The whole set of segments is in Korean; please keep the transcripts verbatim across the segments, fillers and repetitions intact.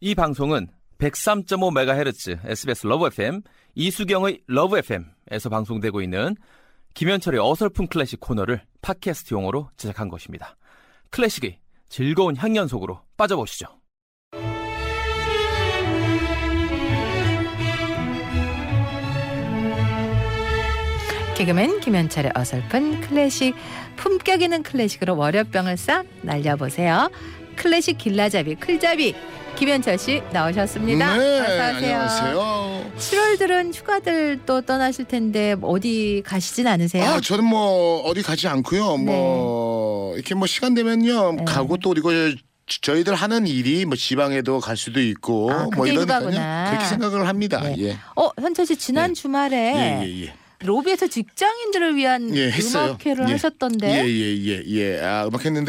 이 방송은 백삼 점 오 메가헤르츠 에스비에스 러브 에프엠, 이수경의 러브 에프엠에서 방송되고 있는 김현철의 어설픈 클래식 코너를 팟캐스트 용어로 제작한 것입니다. 클래식의 즐거운 향연 속으로 빠져보시죠. 개그맨 김현철의 어설픈 클래식, 품격 있는 클래식으로 월요병을 싹 날려보세요. 클래식 길라잡이, 클잡이 김현철 씨 나오셨습니다. 네, 어서오세요. 안녕하세요. 칠월들은 휴가들 또 떠나실 텐데 어디 가시진 않으세요? 아, 저는 뭐 어디 가지 않고요. 네. 뭐 이렇게 뭐 시간 되면요. 네. 가고 또 그리고 저희들 하는 일이 뭐 지방에도 갈 수도 있고 아, 뭐 이러니까요. 그렇게 생각을 합니다. 네. 예. 어, 현철 씨 지난 네. 주말에 예, 예, 예. 로비에서 직장인들을 위한 예, 음악회를 예. 하셨던데. 예, 예, 예, 예. 아, 음악회인데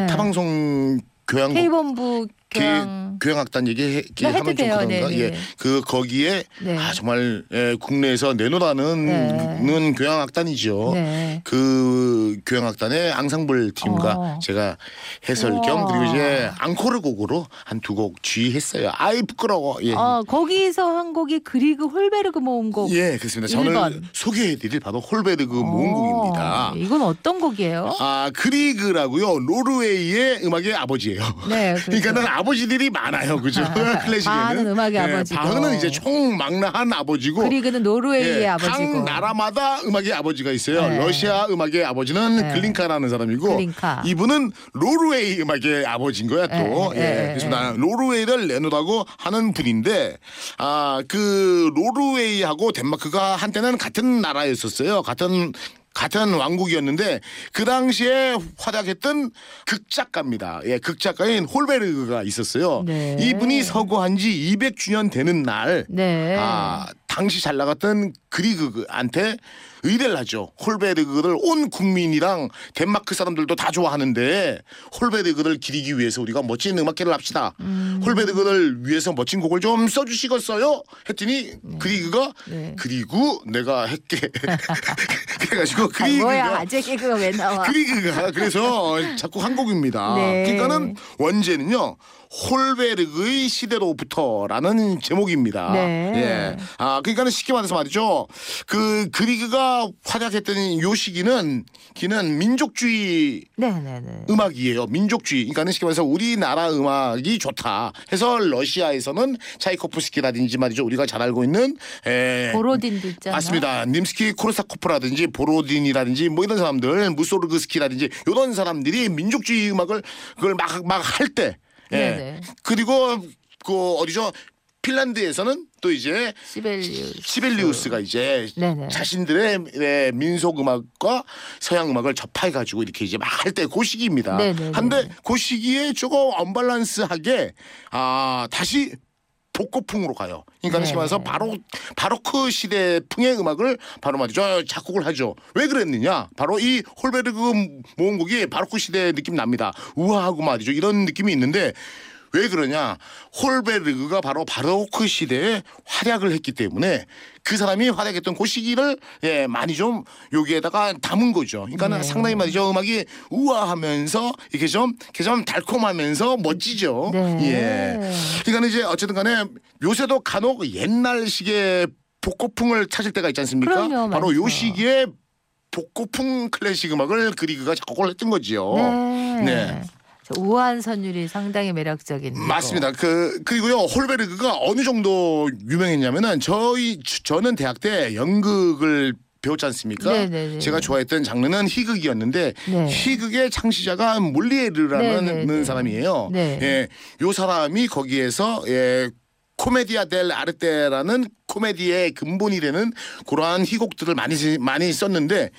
네. 타방송 교향곡. K본부 교향 교향악단 얘기 하면 좀 그런가? 네네. 예, 그 거기에 네. 아, 정말 예, 국내에서 내놓으라는 네. 교향악단이죠. 네. 그 교향악단의 앙상블 팀과 어. 제가 해설 우와. 겸 그리고 이제 앙코르 곡으로 한 두 곡 주의했어요. 아이 부끄러워. 예. 어, 거기서 한 곡이 그리그 홀베르그 모음곡. 예, 그렇습니다. 저는 일 번. 소개해드릴 바로 홀베르그 오. 모음곡입니다. 이건 어떤 곡이에요? 아, 그리그라고요. 노르웨이의 음악의 아버지예요. 네, 그러니까 난 아버지들이 많아요, 그죠? 클래식에는 바흐는 음악의 네, 아버지고, 바흐는 이제 총망라한 아버지고, 그리그는 노르웨이의 예, 아버지고, 각 나라마다 음악의 아버지가 있어요. 네. 러시아 음악의 아버지는 네. 글린카라는 사람이고, 글린카. 이분은 노르웨이 음악의 아버지인 거야 또. 네. 예. 네. 그래서 난 노르웨이를 내놓으라고 하는 분인데, 아, 그 노르웨이하고 덴마크가 한때는 같은 나라였었어요. 같은 같은 왕국이었는데 그 당시에 활약했던 극작가입니다. 예, 극작가인 홀베르그가 있었어요. 네. 이분이 서거한 지 이백 주년 되는 날 네. 아, 당시 잘 나갔던 그리그한테 의뢰를 하죠. 홀베르그를 온 국민이랑 덴마크 사람들도 다 좋아하는데 홀베르그를 기리기 위해서 우리가 멋진 음악회를 합시다. 음. 홀베르그를 위해서 멋진 곡을 좀 써주시겠어요? 했더니 네. 그리그가 네. 그리고 내가 했게 그래가지고 그리그가 뭐야 아재 개그가 왜 나와? 그리그가 그래서 자꾸 한 곡입니다. 네. 그러니까는 원제는요. 홀베르그의 시대로부터라는 제목입니다. 네. 예. 아, 그러니까는 쉽게 말해서 말이죠. 그 그리그가 활약했던 요 시기는 기는 민족주의 네네네. 음악이에요. 민족주의. 그러니까는 쉽게 말해서 우리나라 음악이 좋다. 해서 러시아에서는 차이코프스키라든지 말이죠. 우리가 잘 알고 있는 에, 보로딘도 있잖아요. 맞습니다. 님스키 코르사코프라든지 보로딘이라든지 뭐 이런 사람들, 무소르그스키라든지 이런 사람들이 민족주의 음악을 그걸 막 막 할 때. 예. 네네. 그리고 그 어디죠? 핀란드에서는 또 이제 시벨리우스. 시벨리우스가 이제 네네. 자신들의 민속 음악과 서양 음악을 접해 가지고 이렇게 이제 막 할 때 그 시기입니다. 네네. 한데 그 시기에 조금 언밸런스하게 아, 다시 복고풍으로 가요. 그러니까 쉽게 말해서 바로 바로크 시대 풍의 음악을 바로 말이죠 작곡을 하죠. 왜 그랬느냐? 바로 이 홀베르그 모음곡이 바로크 시대 느낌 납니다. 우아하고 말이죠 이런 느낌이 있는데 왜 그러냐? 홀베르그가 바로 바로크 시대에 활약을 했기 때문에 그 사람이 활약했던 그 시기를 예, 많이 좀 여기에다가 담은 거죠. 그러니까 네. 상당히 말이죠 음악이 우아하면서 이렇게 좀, 이렇게 좀 달콤하면서 멋지죠. 네. 예. 그러니까 이제 어쨌든 간에 요새도 간혹 옛날식의 복고풍을 찾을 때가 있지 않습니까? 그럼요, 바로 요 시기에 복고풍 클래식 음악을 그리그가 작곡을 했던 거지요. 네. 네. 우아한 선율이 상당히 매력적인. 맞습니다. 그 그리고요 홀베르그가 어느 정도 유명했냐면은 저희 저는 대학 때 연극을 배웠지 않습니까? 네네네. 제가 좋아했던 장르는 희극이었는데 네. 희극의 창시자가 몰리에르라는 네네네. 사람이에요. 네. 예, 요 사람이 거기에서 예. 코메디아 델 아르테라는 코미디의 근본이 되는 그러한 희곡들을 많이 많이 썼는데.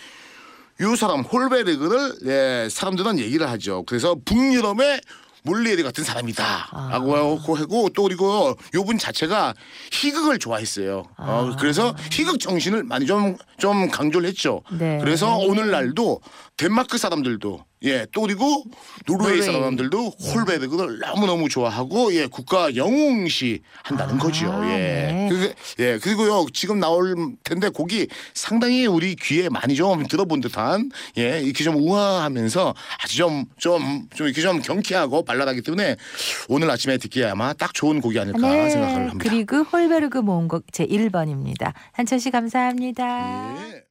이 사람 홀베르그를 예, 사람들은 얘기를 하죠. 그래서 북유럽의 몰리에르 같은 사람이다라고 하고 하고 또 그리고 요분 자체가 희극을 좋아했어요. 아. 어, 그래서 희극 정신을 많이 좀 좀 강조를 했죠. 네. 그래서 오늘날도 덴마크 사람들도 예, 또 그리고 노르웨이, 노르웨이 사람들도 홀베르그를 너무너무 좋아하고 예, 국가 영웅시 한다는 아, 거죠. 예. 네. 그, 예, 그리고요. 지금 나올 텐데 곡이 상당히 우리 귀에 많이 좀 들어본 듯한 예, 이렇게 좀 우아하면서 아주 좀 좀 좀 이렇게 좀 경쾌하고 발랄하기 때문에 오늘 아침에 듣기에 아마 딱 좋은 곡이 아닐까 네, 생각을 합니다. 그리고 홀베르그 모음곡 제일 번입니다. 한철 씨 감사합니다. 예.